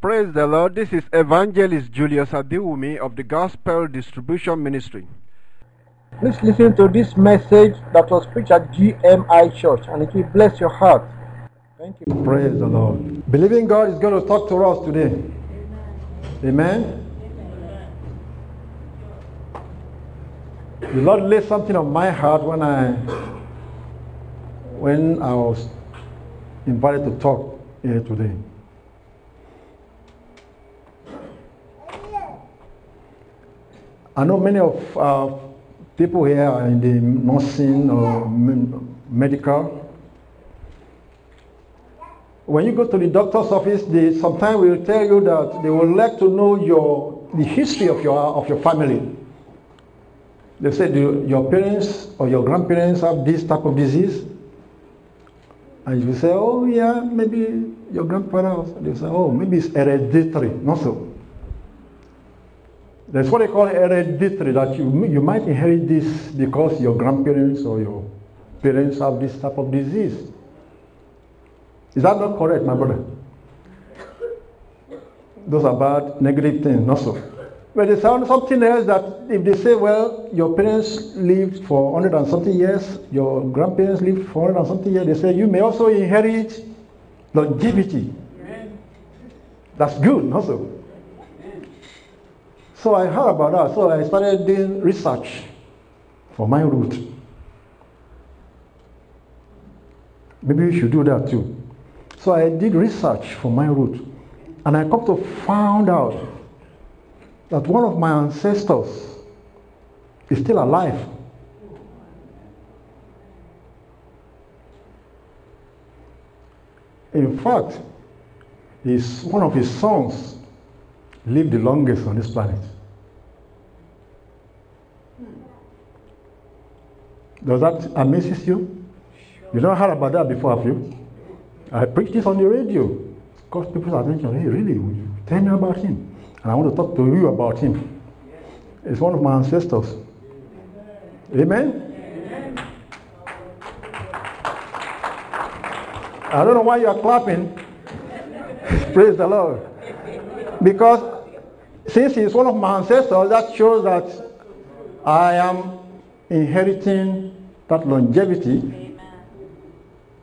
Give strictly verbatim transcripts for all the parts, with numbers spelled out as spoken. Praise the Lord. This is Evangelist Julius Abilumi of the Gospel Distribution Ministry. Please listen to this message that was preached at G M I Church, and it will bless your heart. Thank you. Praise the Lord. Believing God is going to talk to us today. Amen. Amen. Amen. The Lord laid something on my heart when I when I was invited to talk here today. I know many of uh, people here are in the nursing or medical. When you go to the doctor's office, they sometimes will tell you that they would like to know your the history of your of your family. They say your parents or your grandparents have this type of disease, and you say, "Oh yeah, maybe your grandparents." They say, "Oh, maybe it's hereditary." Not so. That's what they call hereditary, that you, you might inherit this because your grandparents or your parents have this type of disease. Is that not correct, my brother? Those are bad, negative things, not so. But there's something else that if they say, well, your parents lived for one hundred and something years, your grandparents lived for one hundred and something years, they say you may also inherit longevity. That's good, not so. So I heard about that, so I started doing research for my root. Maybe you should do that too. So I did research for my root, and I come to find out that one of my ancestors is still alive. In fact, he's one of his sons lived the longest on this planet. Does that amaze you? You don't heard about that before, have you? I preached this on the radio. Caught people's attention. Hey, really? Will you tell me about him? And I want to talk to you about him. It's one of my ancestors. Amen? Amen. I don't know why you are clapping. Praise the Lord. Because since he's one of my ancestors, that shows that I am inheriting that longevity. Amen.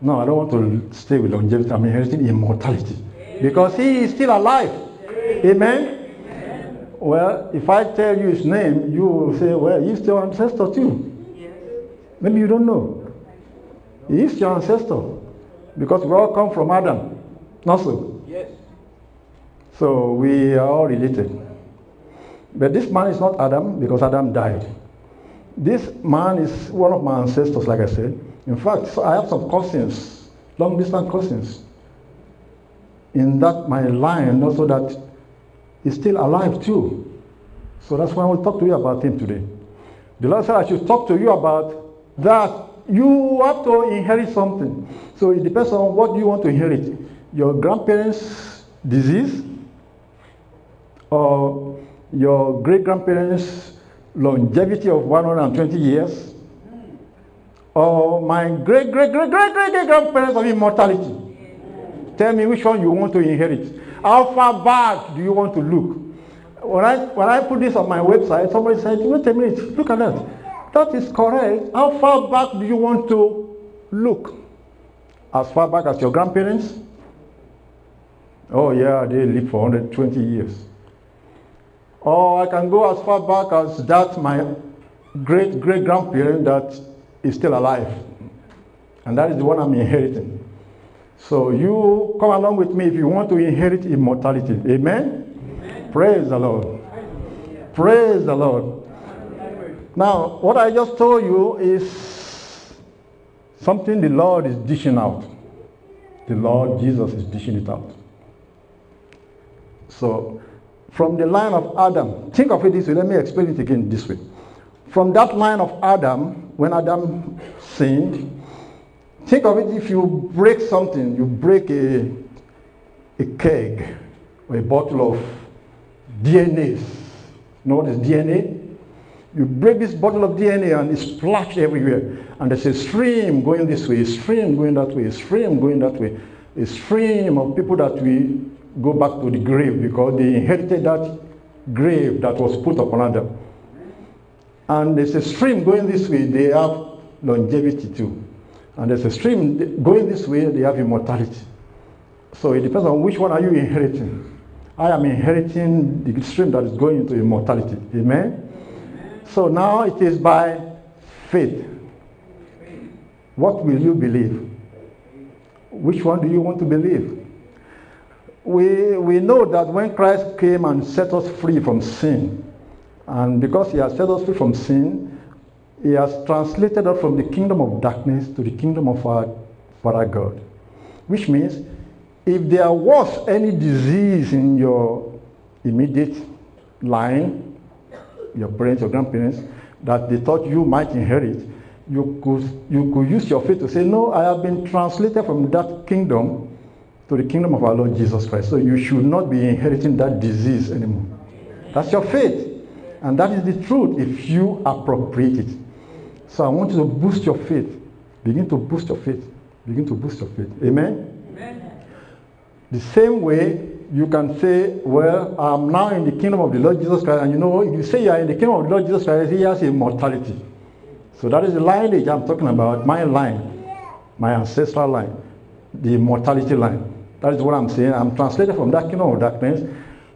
No, I don't want to stay with longevity. I'm inheriting immortality. Amen. Because he is still alive. Amen. Amen? Amen. Well, if I tell you his name, you will say, well, he's your ancestor too. Yes. Maybe you don't know. He is your ancestor. Because we all come from Adam. Not so. Yes. So we are all related. But this man is not Adam, because Adam died. This man is one of my ancestors, like I said. In fact, so I have some cousins, long distance cousins, in that my line, also that he's still alive too. So that's why I will talk to you about him today. The Lord said I should talk to you about that. You have to inherit something. So it depends on what you want to inherit. Your grandparents' disease, or your great-grandparents' longevity of one hundred and twenty years, or my great-great-great-great-great-grandparents of immortality. Tell me which one you want to inherit. How far back do you want to look? When I, when I put this on my website, somebody said, wait a minute, look at that. That is correct. How far back do you want to look? As far back as your grandparents? Oh yeah, they live for one hundred and twenty years. Or I can go as far back as that my great-great-grandparent that is still alive. And that is the one I'm inheriting. So you come along with me if you want to inherit immortality. Amen? Amen. Praise the Lord. Hallelujah. Praise the Lord. Hallelujah. Now, what I just told you is something the Lord is dishing out. The Lord Jesus is dishing it out. So, from the line of Adam, think of it this way, let me explain it again this way. From that line of Adam, when Adam sinned, think of it, if you break something, you break a, a keg or a bottle of D N As. You know what is D N A? You break this bottle of D N A and it's splashed everywhere. And there's a stream going this way, a stream going that way, a stream going that way, a stream of people that we go back to the grave, because they inherited that grave that was put upon them. And there's a stream going this way, they have longevity too. And there's a stream going this way, they have immortality. So it depends on which one are you inheriting. I am inheriting the stream that is going into immortality. Amen? Amen. So now it is by faith. What will you believe? Which one do you want to believe? We, we know that when Christ came and set us free from sin, and because he has set us free from sin, he has translated us from the kingdom of darkness to the kingdom of our, for our God. Which means, if there was any disease in your immediate line, your parents, your grandparents, that they thought you might inherit, you could, you could use your faith to say, no, I have been translated from that kingdom to the kingdom of our Lord Jesus Christ. So you should not be inheriting that disease anymore. That's your faith. And that is the truth if you appropriate it. So I want you to boost your faith. Begin to boost your faith. Begin to boost your faith. Amen? The same way you can say, well, I'm now in the kingdom of the Lord Jesus Christ. And you know, if you say you are in the kingdom of the Lord Jesus Christ, he has immortality. So that is the lineage I'm talking about, my line, my ancestral line, the immortality line. That is what I'm saying. I'm translated from that kingdom of darkness,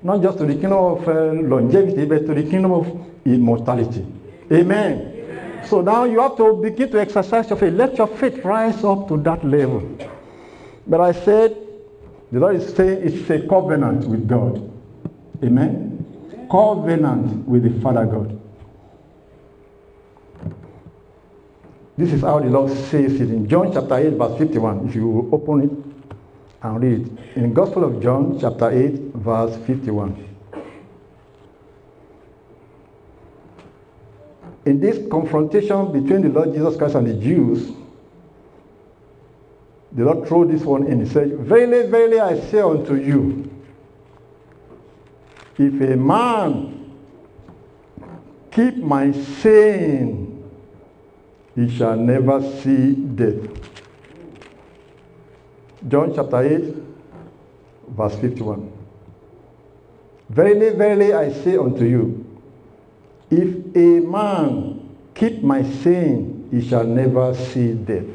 not just to the kingdom of uh, longevity, but to the kingdom of immortality. Amen. Amen. So now you have to begin to exercise your faith. Let your faith rise up to that level. But I said, the Lord is saying it's a covenant with God. Amen? Amen. Covenant with the Father God. This is how the Lord says it in John chapter eight, verse fifty-one. If you open it and read it. In the Gospel of John chapter eight, verse fifty-one. In this confrontation between the Lord Jesus Christ and the Jews, the Lord threw this one in. He said, verily, verily, I say unto you, if a man keep my saying, he shall never see death. John chapter eight, verse fifty-one. Verily, verily, I say unto you, if a man keep my saying, he shall never see death.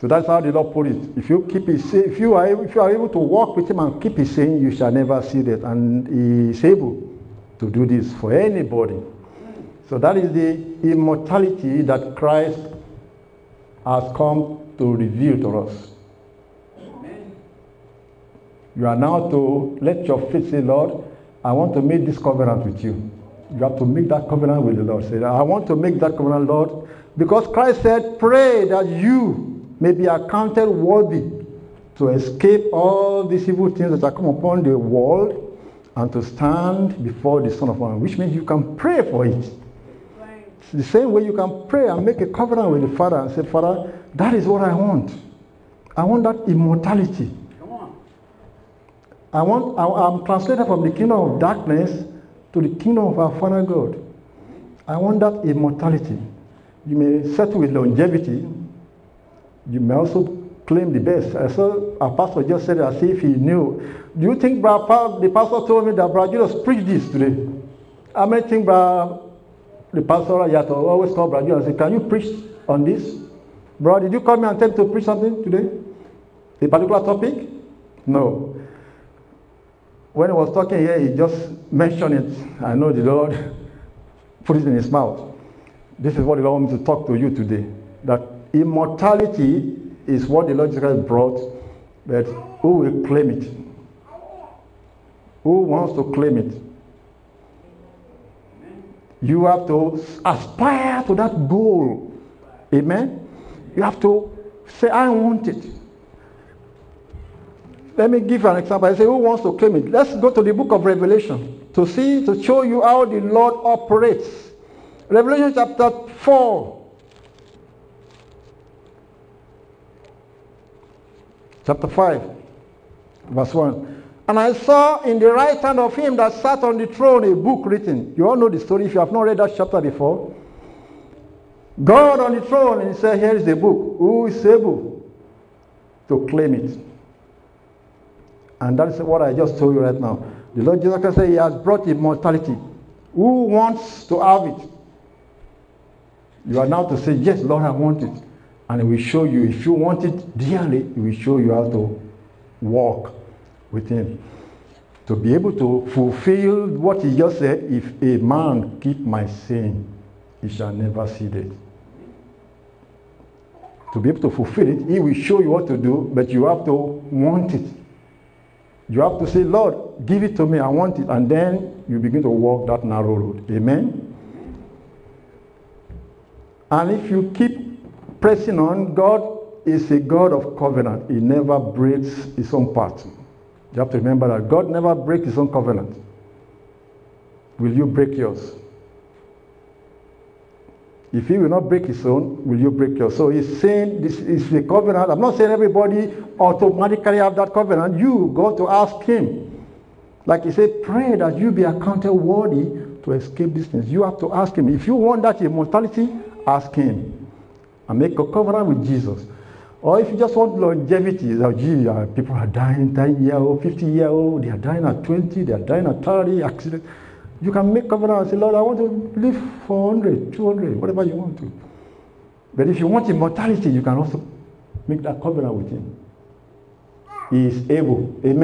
So that's how the Lord put it. If you keep his, if you are if you are able to walk with him and keep his saying, you shall never see death. And he is able to do this for anybody. So that is the immortality that Christ has come to reveal to us. Amen. You are now to let your faith say, Lord, I want to make this covenant with you. You have to make that covenant with the Lord. Say, I want to make that covenant, Lord. Because Christ said, pray that you may be accounted worthy to escape all these evil things that are come upon the world and to stand before the Son of Man. Which means you can pray for it. The same way you can pray and make a covenant with the Father and say, Father, that is what I want. I want that immortality. Come on. I want, I, I'm translated from the kingdom of darkness to the kingdom of our Father God. I want that immortality. You may settle with longevity. You may also claim the best. I saw a pastor just said, as if he knew. Do you think Brother, the pastor told me that Brother Julius preached this today? I may think Brother The pastor, you have to always call Brother Julius and say, can you preach on this? Bro, did you call me and tell me to preach something today? A particular topic? No. When he was talking here, he just mentioned it. I know the Lord put it in his mouth. This is what the Lord wants me to talk to you today. That immortality is what the Lord Jesus Christ brought, but who will claim it? Who wants to claim it? You have to aspire to that goal. Amen? You have to say, I want it. Let me give you an example. I say, who wants to claim it? Let's go to the book of Revelation to see, to show you how the Lord operates. Revelation chapter four. Chapter five, verse one. And I saw in the right hand of him that sat on the throne a book written. You all know the story if you have not read that chapter before. God on the throne, and he said, here is the book. Who is able to claim it? And that's what I just told you right now. The Lord Jesus Christ said he has brought immortality. Who wants to have it? You are now to say, yes, Lord, I want it. And he will show you. If you want it dearly, he will show you how to walk with him. To be able to fulfill what he just said, if a man keep my saying, he shall never see death. To be able to fulfill it, he will show you what to do, but you have to want it. You have to say, Lord, give it to me, I want it. And then you begin to walk that narrow road. Amen? And if you keep pressing on, God is a God of covenant. He never breaks his own part. You have to remember that God never breaks his own covenant. Will you break yours? If he will not break his own, will you break yours? So he's saying this is the covenant. I'm not saying everybody automatically have that covenant. You go to ask him. Like he said, pray that you be accounted worthy to escape these things. You have to ask him. If you want that immortality, ask him. And make a covenant with Jesus. Or if you just want longevity, that gee, people are dying ten years old, fifty years old, they are dying at twenty, they are dying at thirty, accident. You can make covenant and say, Lord, I want to live for one hundred, two hundred, whatever you want to. But if you want immortality, you can also make that covenant with him. He is able. Amen?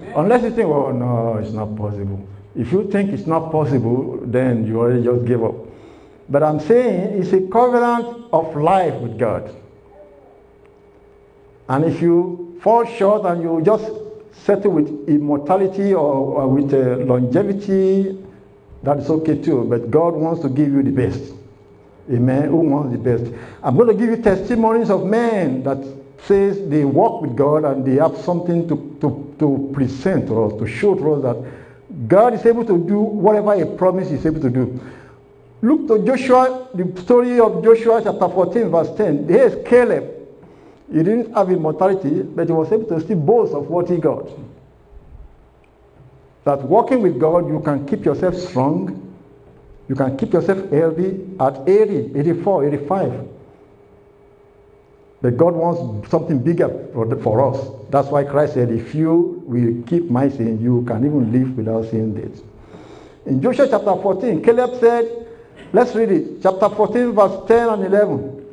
Amen. Unless you think, oh, no, it's not possible. If you think it's not possible, then you already just give up. But I'm saying it's a covenant of life with God. And if you fall short and you just settle with immortality or, or with uh, longevity, that is okay too. But God wants to give you the best. Amen. Who wants the best? I'm going to give you testimonies of men that says they walk with God and they have something to, to, to present to us, to show to us that God is able to do whatever he promised he's able to do. Look to Joshua, the story of Joshua chapter fourteen verse ten. Here's Caleb. He didn't have immortality, but he was able to still boast of what he got. That walking with God, you can keep yourself strong. You can keep yourself healthy at eighty, eighty-four, eighty-five. But God wants something bigger for, the, for us. That's why Christ said, if you will keep my saying, you can even live without saying death. In Joshua chapter fourteen, Caleb said, let's read it. Chapter fourteen, verse ten and eleven.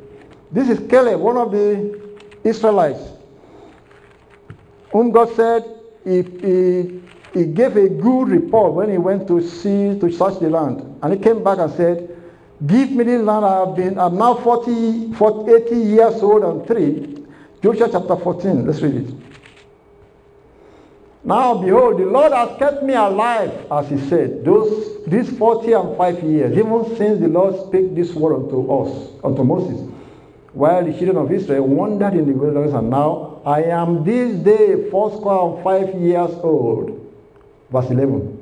This is Caleb, one of the Israelites, whom God said he, he, he gave a good report when he went to see, to search the land. And he came back and said, give me this land. I have been, I'm now forty, forty, eighty years old and three. Joshua chapter fourteen, let's read it. Now behold, the Lord has kept me alive, as he said, those, these forty and five years, even since the Lord spake this word unto us, unto Moses, while the children of Israel wandered in the wilderness. And now I am this day fourscore and five years old. Verse eleven.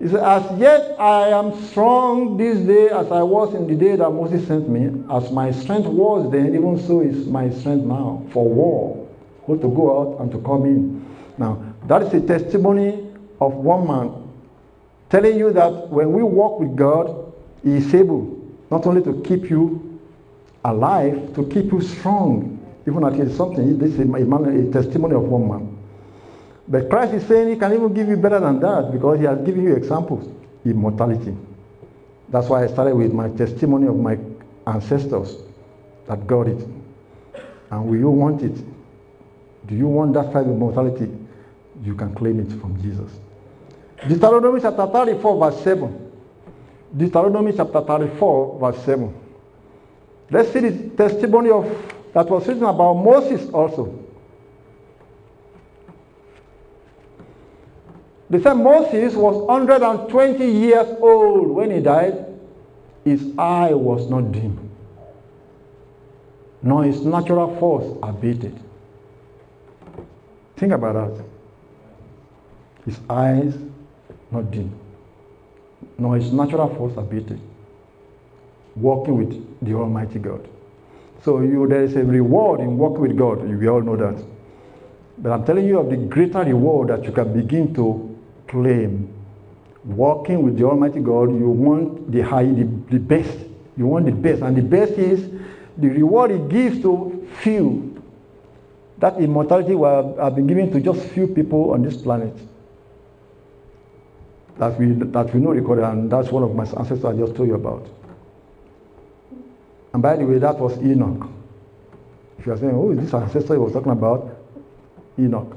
He said, as yet I am strong this day as I was in the day that Moses sent me. As my strength was then, even so is my strength now for war, both to go out and to come in. Now, that is a testimony of one man telling you that when we walk with God, he is able not only to keep you alive, to keep you strong, even at least something. This is a, man, a testimony of one man. But Christ is saying he can even give you better than that, because he has given you examples. Immortality. That's why I started with my testimony of my ancestors that got it. And will you want it? Do you want that kind of immortality? You can claim it from Jesus. Deuteronomy chapter thirty-four verse seven. Deuteronomy chapter thirty-four verse seven. Let's see the testimony of that was written about Moses also. They said Moses was one hundred twenty years old when he died. His eye was not dim, nor his natural force abated. Think about that. His eyes not dim, nor his natural force abated, walking with the Almighty God. So you, there is a reward in walking with God. We all know that. But I'm telling you of the greater reward that you can begin to claim. Walking with the Almighty God, you want the high, the, the best. You want the best. And the best is the reward he gives to few. That immortality will have been given to just few people on this planet that we, that we know recorded, and that's one of my ancestors I just told you about. And by the way, that was Enoch. If you are saying, oh, is this ancestor he was talking about? Enoch.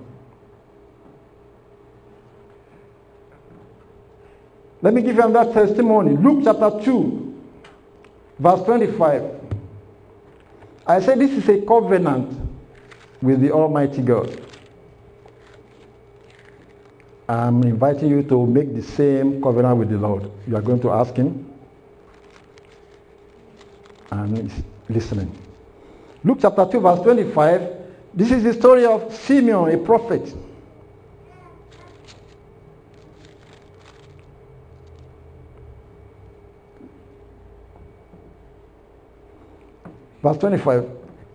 Let me give you another testimony. Luke chapter two, verse twenty-five. I say this is a covenant with the Almighty God. I'm inviting you to make the same covenant with the Lord. You are going to ask him, and he's listening. Luke chapter two, verse twenty-five. This is the story of Simeon, a prophet. Verse twenty-five.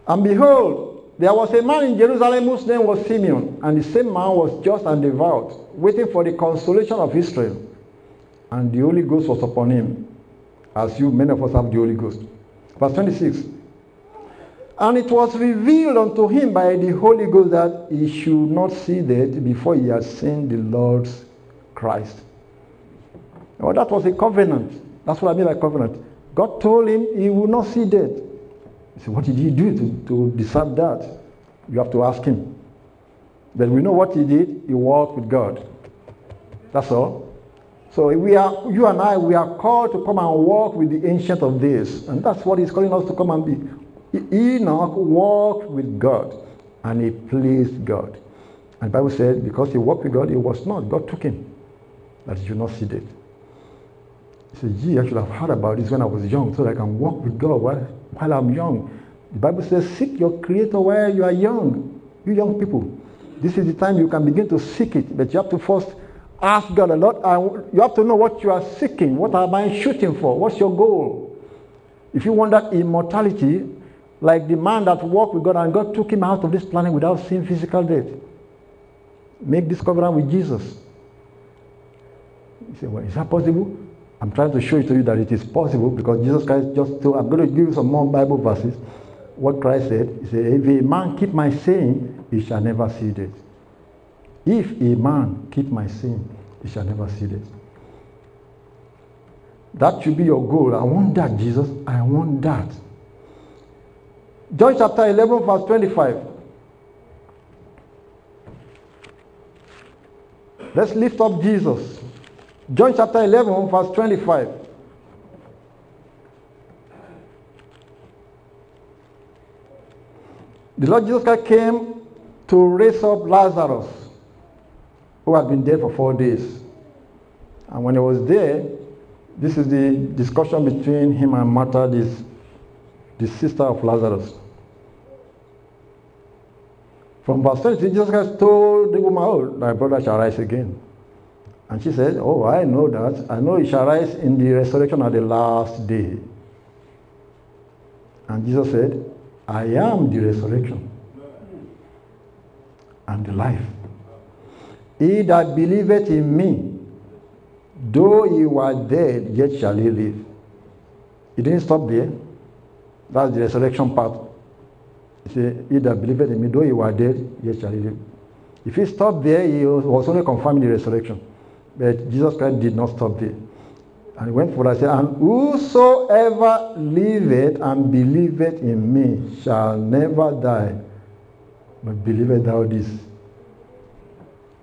And behold, there was a man in Jerusalem whose name was Simeon, and the same man was just and devout, waiting for the consolation of Israel. And the Holy Ghost was upon him, as you, many of us have the Holy Ghost. Verse twenty-six. And it was revealed unto him by the Holy Ghost that he should not see death before he had seen the Lord's Christ. Well, that was a covenant. That's what I mean by covenant. God told him he would not see death. So what did he do to, to deserve that? You have to ask him. But we know what he did. He walked with God. That's all. So we are, you and I, we are called to come and walk with the Ancient of Days. And that's what he's calling us to come and be. Enoch walked with God, and he pleased God. And the Bible said, because he walked with God, he was not. God took him, that he should not see death. He said, gee, I should have heard about this when I was young, so that I can walk with God while, while I'm young. The Bible says, seek your Creator while you are young. You young people, this is the time you can begin to seek it. But you have to first ask God a lot. You have to know what you are seeking. What am I shooting for? What's your goal? If you want that immortality, like the man that walked with God and God took him out of this planet without seeing physical death, make this covenant with Jesus. You say, well, is that possible? I'm trying to show it to you that it is possible, because Jesus Christ just told, I'm going to give you some more Bible verses. What Christ said, he said, if a man keep my saying, he shall never see death. If a man keep my saying, he shall never see death. That should be your goal. I want that, Jesus. I want that. John chapter eleven, verse twenty-five. Let's lift up Jesus. John chapter eleven, verse twenty-five. The Lord Jesus Christ came to raise up Lazarus, who had been dead for four days. And when he was there, this is the discussion between him and Martha, this, the sister of Lazarus. From verse twenty, Jesus Christ told the woman, oh, thy brother shall rise again. And she said, oh, I know that. I know he shall rise in the resurrection at the last day. And Jesus said, I am the resurrection and the life. He that believeth in me, though he were dead, yet shall he live. He didn't stop there. That's the resurrection part. He said, he that believeth in me, though he were dead, yet shall he live. If he stopped there, he was only confirming the resurrection. But Jesus Christ did not stop there. And he went forward and said, and whosoever liveth and believeth in me shall never die, but believeth thou this.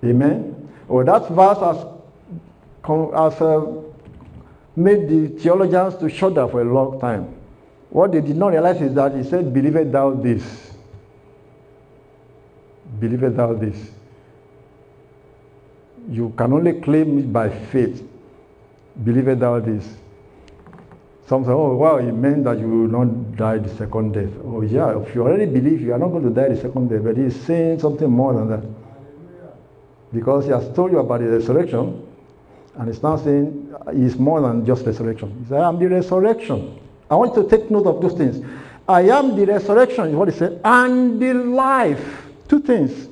Amen? Well, that verse has, has uh, made the theologians to shudder for a long time. What they did not realize is that he said, believeth thou this. Believeth thou this. You can only claim it by faith. Believe it thou this. Some say, oh, wow, it meant that you will not die the second death. Oh, yeah, if you already believe, you are not going to die the second death. But he's saying something more than that. Because he has told you about the resurrection, and he's now saying it's more than just resurrection. He said, I am the resurrection. I want you to take note of those things. I am the resurrection, is what he said, and the life. Two things.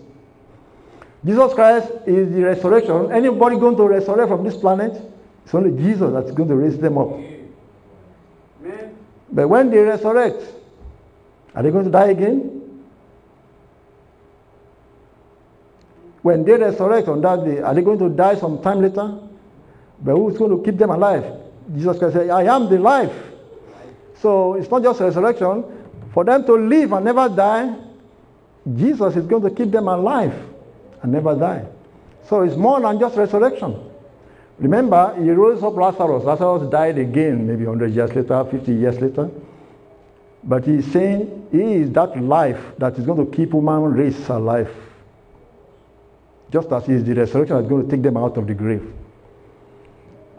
Jesus Christ is the resurrection. Anybody going to resurrect from this planet? It's only Jesus that's going to raise them up. Amen. But when they resurrect, are they going to die again? When they resurrect on that day, are they going to die some time later? But who's going to keep them alive? Jesus Christ said, I am the life. So it's not just resurrection. For them to live and never die, Jesus is going to keep them alive and never die. So it's more than just resurrection. Remember, he rose up Lazarus. Lazarus died again, maybe one hundred years later, fifty years later. But he's saying he is that life that is going to keep human race alive. Just as he is the resurrection that's going to take them out of the grave.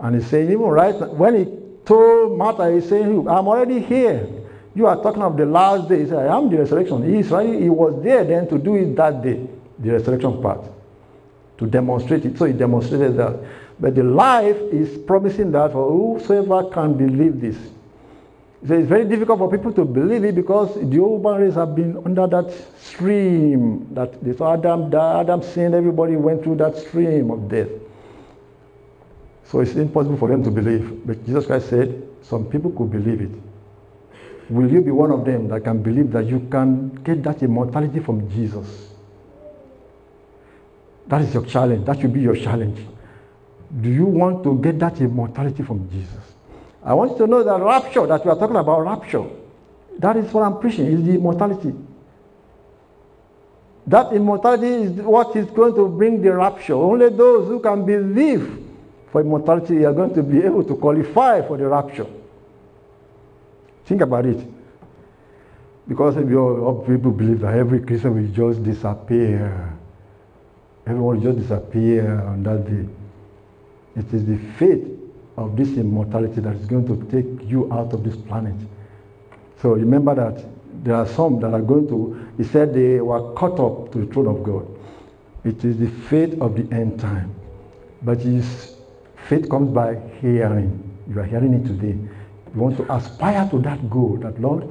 And he's saying, even right when he told Martha, he's saying, look, I'm already here. You are talking of the last day. He said, I am the resurrection. He is right. He was there then to do it that day, the resurrection part, to demonstrate it. So he demonstrated that. But the life is promising that for whosoever can believe this. So it's very difficult for people to believe it because the human race have been under that stream that they saw Adam, Adam sin, everybody went through that stream of death. So it's impossible for them to believe. But Jesus Christ said, some people could believe it. Will you be one of them that can believe that you can get that immortality from Jesus? That is your challenge. That should be your challenge. Do you want to get that immortality from Jesus? I want you to know that rapture, that we are talking about rapture, that is what I'm preaching, is the immortality. That immortality is what is going to bring the rapture. Only those who can believe for immortality are going to be able to qualify for the rapture. Think about it. Because if your people believe that every Christian will just disappear, everyone will just disappear on that day. It is the faith of this immortality that is going to take you out of this planet. So remember that there are some that are going to, he said they were caught up to the throne of God. It is the faith of the end time. But his faith comes by hearing. You are hearing it today. You want to aspire to that goal, that Lord,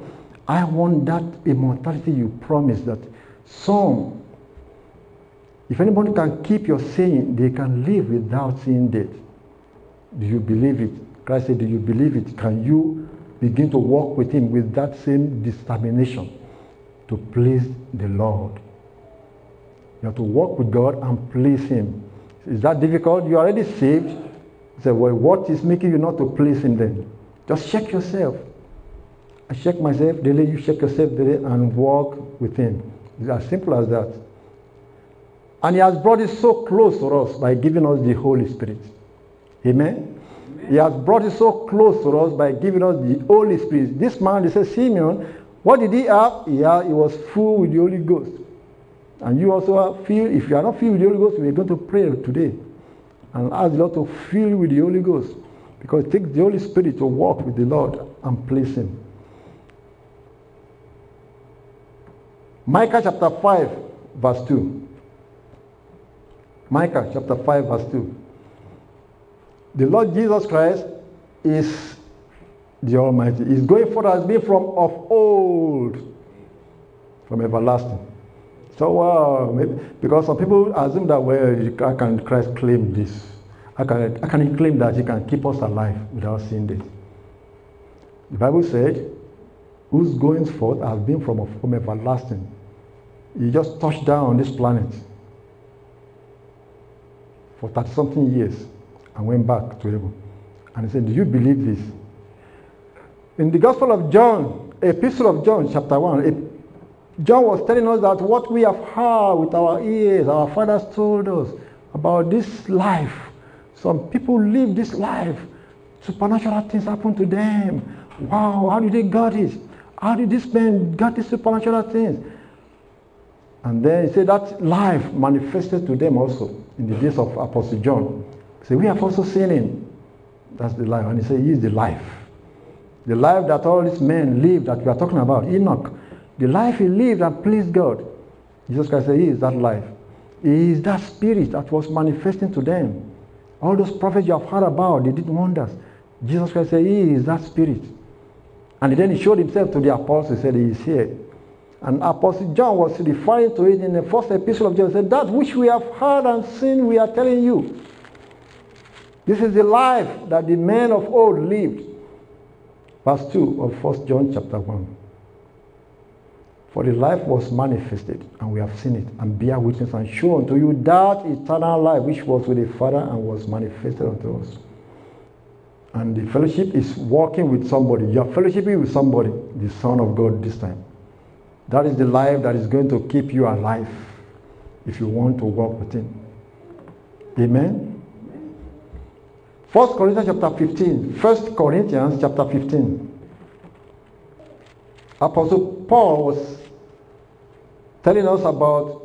I want that immortality you promised, that some, if anybody can keep your saying, they can live without seeing death. Do you believe it? Christ said, do you believe it? Can you begin to walk with him with that same determination to please the Lord? You have to walk with God and please him. Is that difficult? You are already saved. You say, well, what is making you not to please him then? Just check yourself. I check myself daily, you check yourself daily, and walk with him. It's as simple as that. And he has brought it so close to us by giving us the Holy Spirit. Amen? Amen? He has brought it so close to us by giving us the Holy Spirit. This man, he says, Simeon, what did he have? He, had, he was full with the Holy Ghost. And you also feel, if you are not filled with the Holy Ghost, we are going to pray today. And ask the Lord to fill with the Holy Ghost. Because it takes the Holy Spirit to walk with the Lord and please him. Micah chapter five, verse two. Micah chapter five verse two. The Lord Jesus Christ is the Almighty. He's going forth as being from of old, from everlasting. So wow, maybe, because some people assume that well, I can Christ claim this? I can I can claim that he can keep us alive without seeing this? The Bible said, "Who's going forth has been from of from everlasting." He just touched down on this planet for thirty something years and went back to heaven. And he said, do you believe this? In the Gospel of John, Epistle of John, chapter one, John was telling us that what we have heard with our ears, our fathers told us about this life. Some people live this life. Supernatural things happen to them. Wow, how did they got it? How did this man got these supernatural things? And then he said that life manifested to them also in the days of Apostle John. He said, we have also seen him. That's the life. And he said, he is the life. The life that all these men lived that we are talking about, Enoch. The life he lived that pleased God. Jesus Christ said, he is that life. He is that spirit that was manifesting to them. All those prophets you have heard about, they did wonders. Jesus Christ said, he is that spirit. And then he showed himself to the apostles. He said, he is here. And Apostle John was referring to it in the first epistle of John. He said, that which we have heard and seen, we are telling you. This is the life that the men of old lived. Verse two of First John chapter one. For the life was manifested, and we have seen it, and bear witness and show unto you that eternal life which was with the Father and was manifested unto us. And the fellowship is walking with somebody. You are fellowshiping with somebody, the Son of God this time. That is the life that is going to keep you alive if you want to walk with Him. Amen? First Corinthians chapter fifteen. First Corinthians chapter fifteen. Apostle Paul was telling us about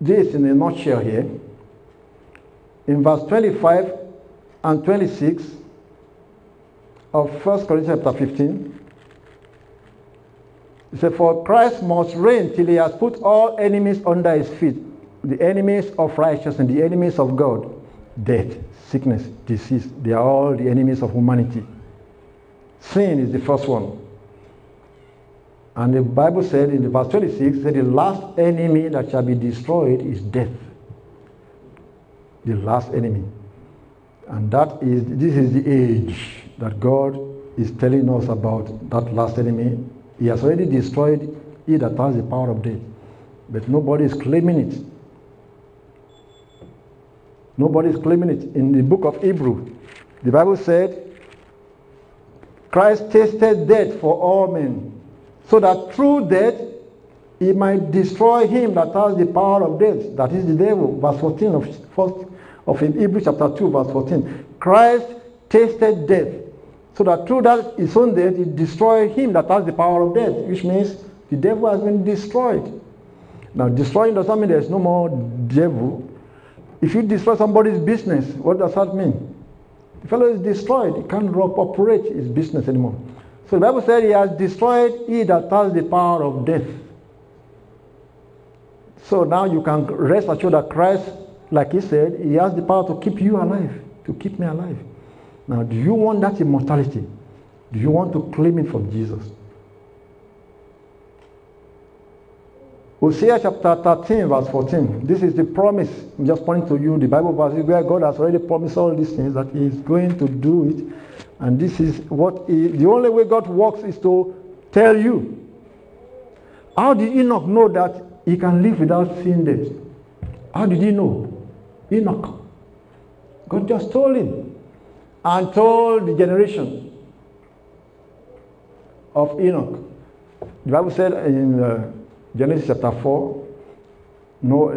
this in a nutshell here. In verse twenty-five and twenty-six of First Corinthians chapter fifteen, he said, "For Christ must reign till he has put all enemies under his feet, the enemies of righteousness and the enemies of God. Death, sickness, disease, they are all the enemies of humanity. Sin is the first one." And the Bible said in verse twenty-six, that the last enemy that shall be destroyed is death. The last enemy. And that is, this is the age that God is telling us about, that last enemy. He has already destroyed he that has the power of death. But nobody is claiming it. Nobody is claiming it. In the book of Hebrew, the Bible said, Christ tasted death for all men, so that through death, he might destroy him that has the power of death, that is the devil. Verse fourteen of, first, of Hebrews chapter two, verse fourteen. Christ tasted death, so that through that his own death, he destroyed him that has the power of death, which means the devil has been destroyed. Now, destroying does not mean there is no more devil. If you destroy somebody's business, what does that mean? The fellow is destroyed. He can't operate his business anymore. So the Bible said he has destroyed he that has the power of death. So now you can rest assured that Christ, like he said, he has the power to keep you alive, to keep me alive. Now, do you want that immortality? Do you want to claim it from Jesus? Hosea chapter thirteen, verse fourteen. This is the promise. I'm just pointing to you the Bible verse where God has already promised all these things that He is going to do it. And this is what he, the only way God works is to tell you. How did Enoch know that he can live without seeing death? How did he know? Enoch. God just told him and told the generation of Enoch. The Bible said in uh, Genesis chapter four, no,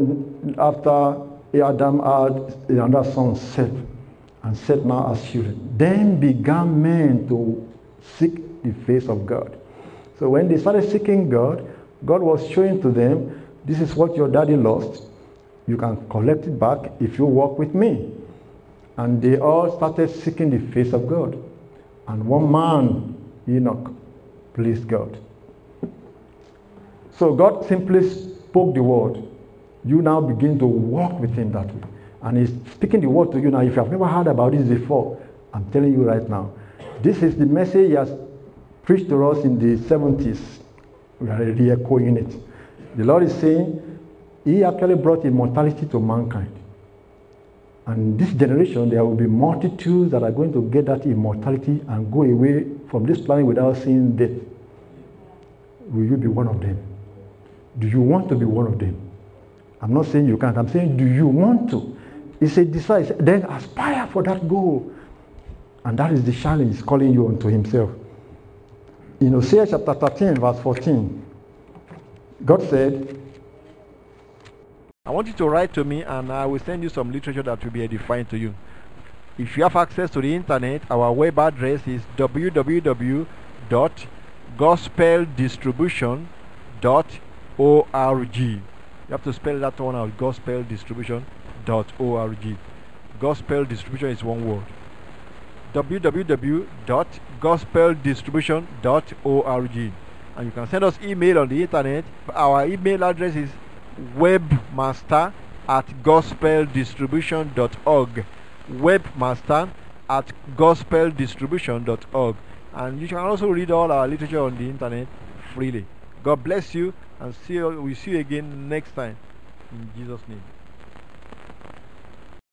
after Adam had another son, Seth, and Seth now as children. Then began men to seek the face of God. So when they started seeking God, God was showing to them, this is what your daddy lost. You can collect it back if you walk with me. And they all started seeking the face of God. And one man, Enoch, pleased God. So God simply spoke the word. You now begin to walk with Him that way. And He's speaking the word to you now. If you have never heard about this before, I'm telling you right now. This is the message He has preached to us in the seventies. We are re-echoing it. The Lord is saying, He actually brought immortality to mankind. And this generation, there will be multitudes that are going to get that immortality and go away from this planet without seeing death. Will you be one of them? Do you want to be one of them? I'm not saying you can't. I'm saying, do you want to? He said, decide. Then aspire for that goal. And that is the challenge He's calling you unto Himself. In Hosea chapter thirteen, verse fourteen, God said, I want you to write to me, and I will send you some literature that will be edifying to you. If you have access to the internet, our web address is w w w dot gospel distribution dot org. You have to spell that one out, gospel distribution dot org. Gospel distribution is one word. w w w dot gospel distribution dot org. And you can send us email on the internet. Our email address is webmaster at gospel distribution dot org. webmaster at gospel distribution dot org. And you can also read all our literature on the internet freely. God bless you, and see you, we'll see you again next time. In Jesus' name.